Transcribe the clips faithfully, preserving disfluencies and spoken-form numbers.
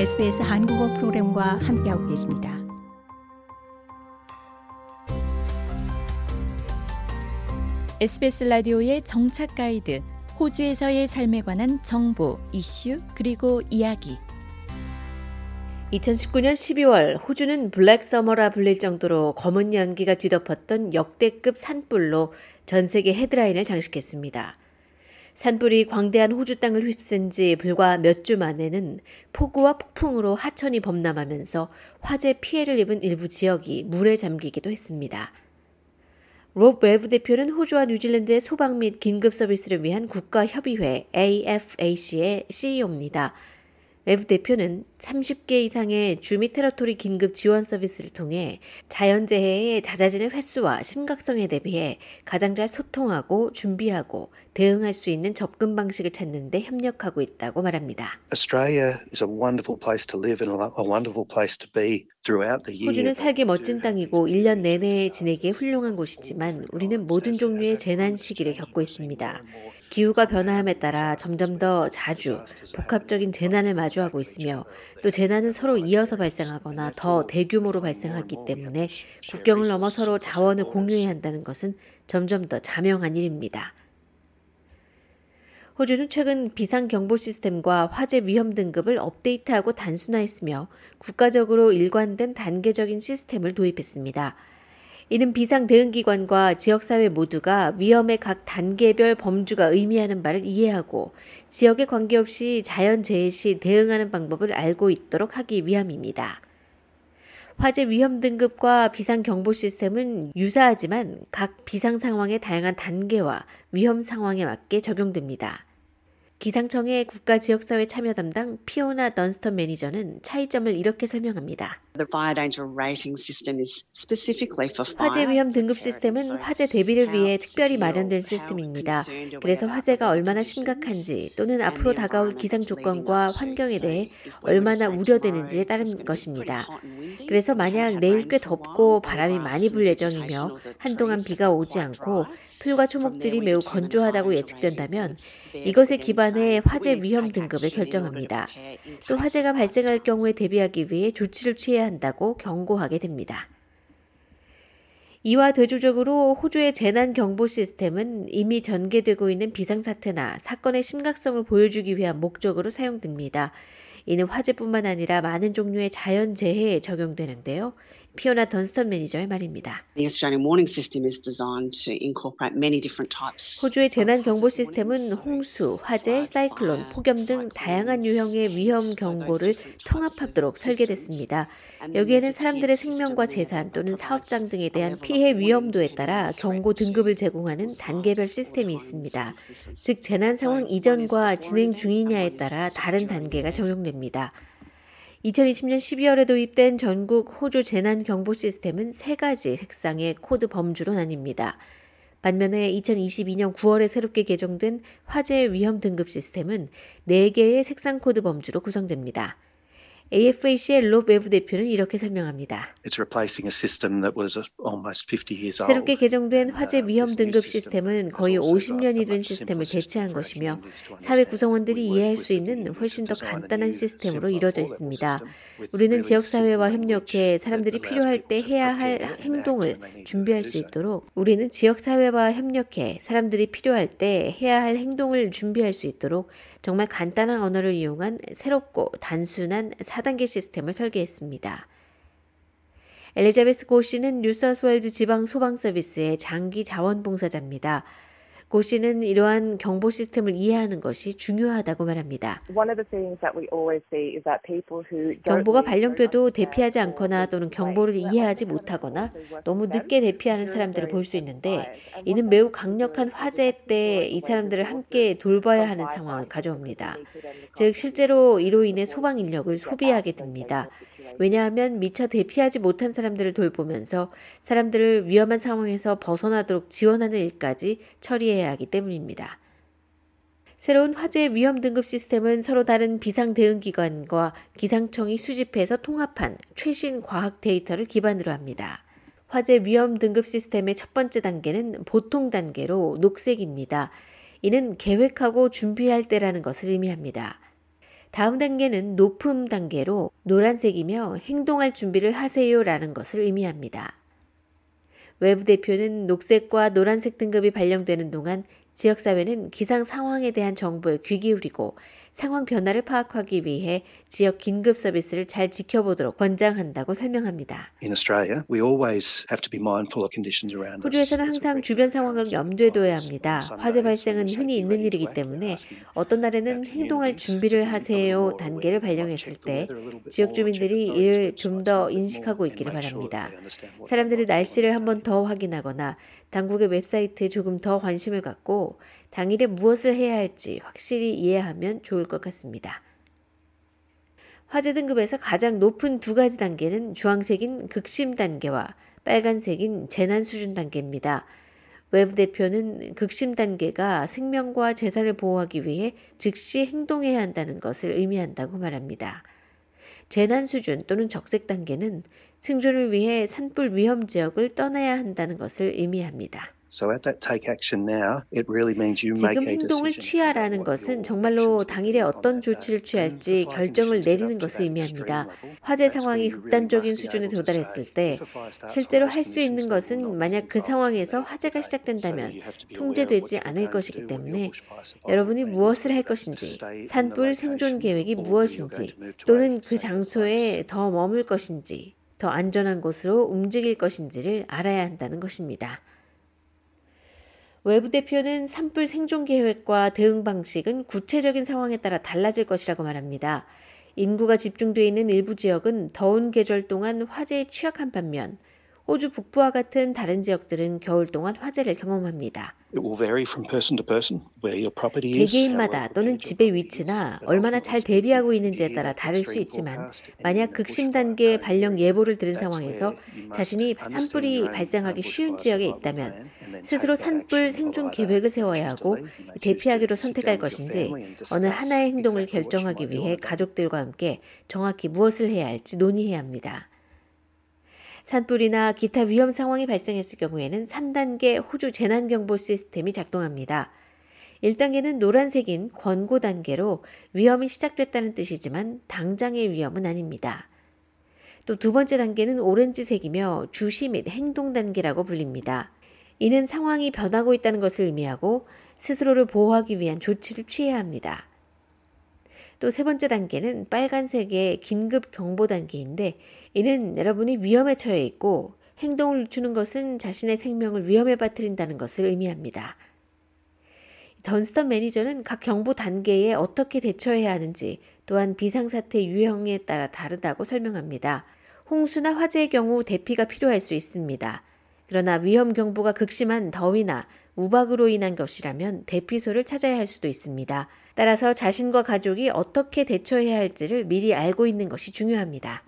에스비에스 한국어 프로그램과 함께하고 계십니다. 에스비에스 라디오의 정착 가이드, 호주에서의 삶에 관한 정보, 이슈, 그리고 이야기. 이천십구 년 십이월 호주는 블랙 서머라 불릴 정도로 검은 연기가 뒤덮었던 역대급 산불로 전 세계 헤드라인을 장식했습니다. 산불이 광대한 호주 땅을 휩쓴 지 불과 몇 주 만에는 폭우와 폭풍으로 하천이 범람하면서 화재 피해를 입은 일부 지역이 물에 잠기기도 했습니다. 롭 웹 대표는 호주와 뉴질랜드의 소방 및 긴급 서비스를 위한 국가협의회 에이에프에이씨의 씨이오입니다. 웹 대표는 삼십 개 이상의 주미 테러토리 긴급 지원 서비스를 통해 자연재해의 잦아지는 횟수와 심각성에 대비해 가장 잘 소통하고 준비하고 대응할 수 있는 접근 방식을 찾는 데 협력하고 있다고 말합니다. 호주는 살기 멋진 땅이고 일 년 내내 지내기에 훌륭한 곳이지만 우리는 모든 종류의 재난 시기를 겪고 있습니다. 기후가 변화함에 따라 점점 더 자주 복합적인 재난을 마주하고 있으며 또 재난은 서로 이어서 발생하거나 더 대규모로 발생하기 때문에 국경을 넘어 서로 자원을 공유해야 한다는 것은 점점 더 자명한 일입니다. 호주는 최근 비상경보 시스템과 화재 위험 등급을 업데이트하고 단순화했으며 국가적으로 일관된 단계적인 시스템을 도입했습니다. 이는 비상대응기관과 지역사회 모두가 위험의 각 단계별 범주가 의미하는 바를 이해하고 지역에 관계없이 자연재해 시 대응하는 방법을 알고 있도록 하기 위함입니다. 화재 위험 등급과 비상경보 시스템은 유사하지만 각 비상상황의 다양한 단계와 위험 상황에 맞게 적용됩니다. 기상청의 국가지역사회 참여 담당 피오나 던스턴 매니저는 차이점을 이렇게 설명합니다. 화재 위험 등급 시스템은 화재 대비를 위해 특별히 마련된 시스템입니다. 그래서 화재가 얼마나 심각한지 또는 앞으로 다가올 기상 조건과 환경에 대해 얼마나 우려되는지에 따른 것입니다. 그래서 만약 내일 꽤 덥고 바람이 많이 불 예정이며 한동안 비가 오지 않고 풀과 초목들이 매우 건조하다고 예측된다면 이것에 기반해 화재 위험 등급을 결정합니다. 또 화재가 발생할 경우에 대비하기 위해 조치를 취해야 한다고 경고하게 됩니다. 이와 대조적으로 호주의 재난경보 시스템은 이미 전개되고 있는 비상사태나 사건의 심각성을 보여주기 위한 목적으로 사용됩니다. 이는 화재뿐만 아니라 많은 종류의 자연재해에 적용되는데요. 피오나 던스턴 매니저의 말입니다. 호주의 재난경보 시스템은 홍수, 화재, 사이클론, 폭염 등 다양한 유형의 위험 경고를 통합하도록 설계됐습니다. 여기에는 사람들의 생명과 재산 또는 사업장 등에 대한 피해 위험도에 따라 경고 등급을 제공하는 단계별 시스템이 있습니다. 즉, 재난 상황 이전과 진행 중이냐에 따라 다른 단계가 적용됩니다. 이천이십 년 십이월에 도입된 전국 호주 재난경보 시스템은 세 가지 색상의 코드 범주로 나뉩니다. 반면에 이천이십이 년 구월에 새롭게 개정된 화재 위험 등급 시스템은 네 개의 색상 코드 범주로 구성됩니다. 에이에프에이씨의 롭 웹 대표는 이렇게 설명합니다. 새롭게 개정된 화재 위험 등급 시스템은 거의 오십 년이 된 시스템을 대체한 것이며 사회 구성원들이 이해할 수 있는 훨씬 더 간단한 시스템으로 이루어져 있습니다. 우리는 지역사회와 협력해 사람들이 필요할 때 해야 할 행동을 준비할 수 있도록 우리는 지역사회와 협력해 사람들이 필요할 때 해야 할 행동을 준비할 수 있도록 정말 간단한 언어를 이용한 새롭고 단순한 사 단계 시스템을 설계했습니다. 엘리자베스 고 씨는 뉴사우스웨일즈 지방 소방서비스의 장기 자원봉사자입니다. 고 씨는 이러한 경보 시스템을 이해하는 것이 중요하다고 말합니다. 경보가 발령돼도 대피하지 않거나 또는 경보를 이해하지 못하거나 너무 늦게 대피하는 사람들을 볼 수 있는데 이는 매우 강력한 화재 때 이 사람들을 함께 돌봐야 하는 상황을 가져옵니다. 즉 실제로 이로 인해 소방 인력을 소비하게 됩니다. 왜냐하면 미처 대피하지 못한 사람들을 돌보면서 사람들을 위험한 상황에서 벗어나도록 지원하는 일까지 처리해야 하기 때문입니다. 새로운 화재 위험 등급 시스템은 서로 다른 비상대응기관과 기상청이 수집해서 통합한 최신 과학 데이터를 기반으로 합니다. 화재 위험 등급 시스템의 첫 번째 단계는 보통 단계로 녹색입니다. 이는 계획하고 준비할 때라는 것을 의미합니다. 다음 단계는 높음 단계로 노란색이며 행동할 준비를 하세요라는 것을 의미합니다. 외부 대표는 녹색과 노란색 등급이 발령되는 동안 지역사회는 기상 상황에 대한 정보에 귀 기울이고 상황 변화를 파악하기 위해 지역 긴급 서비스를 잘 지켜보도록 권장한다고 설명합니다. 호주에서는 항상 주변 상황을 염두에 둬야 합니다. 화재 발생은 흔히 있는 일이기 때문에 어떤 날에는 행동할 준비를 하세요 단계를 발령했을 때 지역 주민들이 이를 좀 더 인식하고 있기를 바랍니다. 사람들이 날씨를 한 번 더 확인하거나 당국의 웹사이트에 조금 더 관심을 갖고 당일에 무엇을 해야 할지 확실히 이해하면 좋을 것 같습니다. 화재 등급에서 가장 높은 두 가지 단계는 주황색인 극심 단계와 빨간색인 재난 수준 단계입니다. 외부 대표는 극심 단계가 생명과 재산을 보호하기 위해 즉시 행동해야 한다는 것을 의미한다고 말합니다. 재난 수준 또는 적색 단계는 생존을 위해 산불 위험 지역을 떠나야 한다는 것을 의미합니다. 지금 행동을 취하라는 것은 정말로 당일에 어떤 조치를 취할지 결정을 내리는 것을 의미합니다. 화재 상황이 극단적인 수준에 도달했을 때 실제로 할 수 있는 것은 만약 그 상황에서 화재가 시작된다면 통제되지 않을 것이기 때문에 여러분이 무엇을 할 것인지, 산불 생존 계획이 무엇인지 또는 그 장소에 더 머물 것인지, 더 안전한 곳으로 움직일 것인지를 알아야 한다는 것입니다. 외부 대표는 산불 생존 계획과 대응 방식은 구체적인 상황에 따라 달라질 것이라고 말합니다. 인구가 집중되어 있는 일부 지역은 더운 계절 동안 화재에 취약한 반면 호주 북부와 같은 다른 지역들은 겨울 동안 화재를 경험합니다. 개개인마다 또는 집의 위치나 얼마나 잘 대비하고 있는지에 따라 다를 수 있지만 만약 극심 단계의 발령 예보를 들은 상황에서 자신이 산불이 발생하기 쉬운 지역에 있다면 스스로 산불 생존 계획을 세워야 하고 대피하기로 선택할 것인지 어느 하나의 행동을 결정하기 위해 가족들과 함께 정확히 무엇을 해야 할지 논의해야 합니다. 산불이나 기타 위험 상황이 발생했을 경우에는 삼 단계 호주 재난경보 시스템이 작동합니다. 일 단계는 노란색인 권고 단계로 위험이 시작됐다는 뜻이지만 당장의 위험은 아닙니다. 또 두 번째 단계는 오렌지색이며 주시 및 행동 단계라고 불립니다. 이는 상황이 변하고 있다는 것을 의미하고 스스로를 보호하기 위한 조치를 취해야 합니다. 또 세 번째 단계는 빨간색의 긴급 경보 단계인데 이는 여러분이 위험에 처해 있고 행동을 늦추는 것은 자신의 생명을 위험에 빠뜨린다는 것을 의미합니다. 던스턴 매니저는 각 경보 단계에 어떻게 대처해야 하는지 또한 비상사태 유형에 따라 다르다고 설명합니다. 홍수나 화재의 경우 대피가 필요할 수 있습니다. 그러나 위험 경보가 극심한 더위나 우박으로 인한 것이라면 대피소를 찾아야 할 수도 있습니다. 따라서 자신과 가족이 어떻게 대처해야 할지를 미리 알고 있는 것이 중요합니다.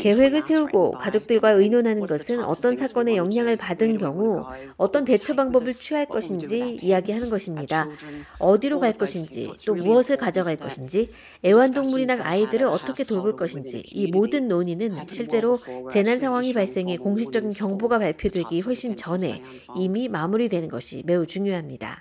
계획을 세우고 가족들과 의논하는 것은 어떤 사건에 영향을 받은 경우 어떤 대처 방법을 취할 것인지 이야기하는 것입니다. 어디로 갈 것인지, 또 무엇을 가져갈 것인지, 애완동물이나 아이들을 어떻게 돌볼 것인지 이 모든 논의는 실제로 재난 상황이 발생해 공식적인 경보가 발표되기 훨씬 전에 이미 마무리되는 것이 매우 중요합니다.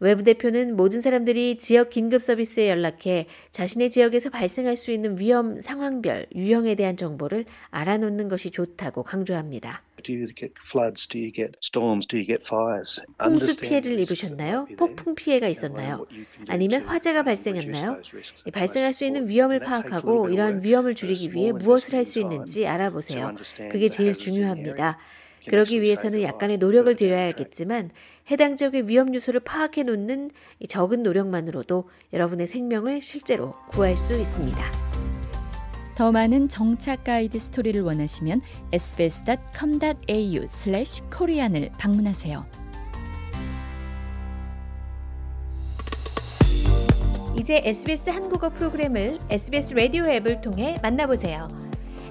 외부 대표는 모든 사람들이 지역 긴급 서비스에 연락해 자신의 지역에서 발생할 수 있는 위험 상황별 유형에 대한 정보를 알아놓는 것이 좋다고 강조합니다. 홍수 피해를 입으셨나요? 폭풍 피해가 있었나요? 아니면 화재가 발생했나요? 발생할 수 있는 위험을 파악하고 이러한 위험을 줄이기 위해 무엇을 할 수 있는지 알아보세요. 그게 제일 중요합니다. 그러기 위해서는 약간의 노력을 들여야 하겠지만 해당 지역의 위험 요소를 파악해 놓는 이 적은 노력만으로도 여러분의 생명을 실제로 구할 수 있습니다. 더 많은 정착 가이드 스토리를 원하시면 에스비에스 닷 컴 닷 에이유 슬래시 코리안을 방문하세요. 이제 에스비에스 한국어 프로그램을 에스비에스 라디오 앱을 통해 만나보세요.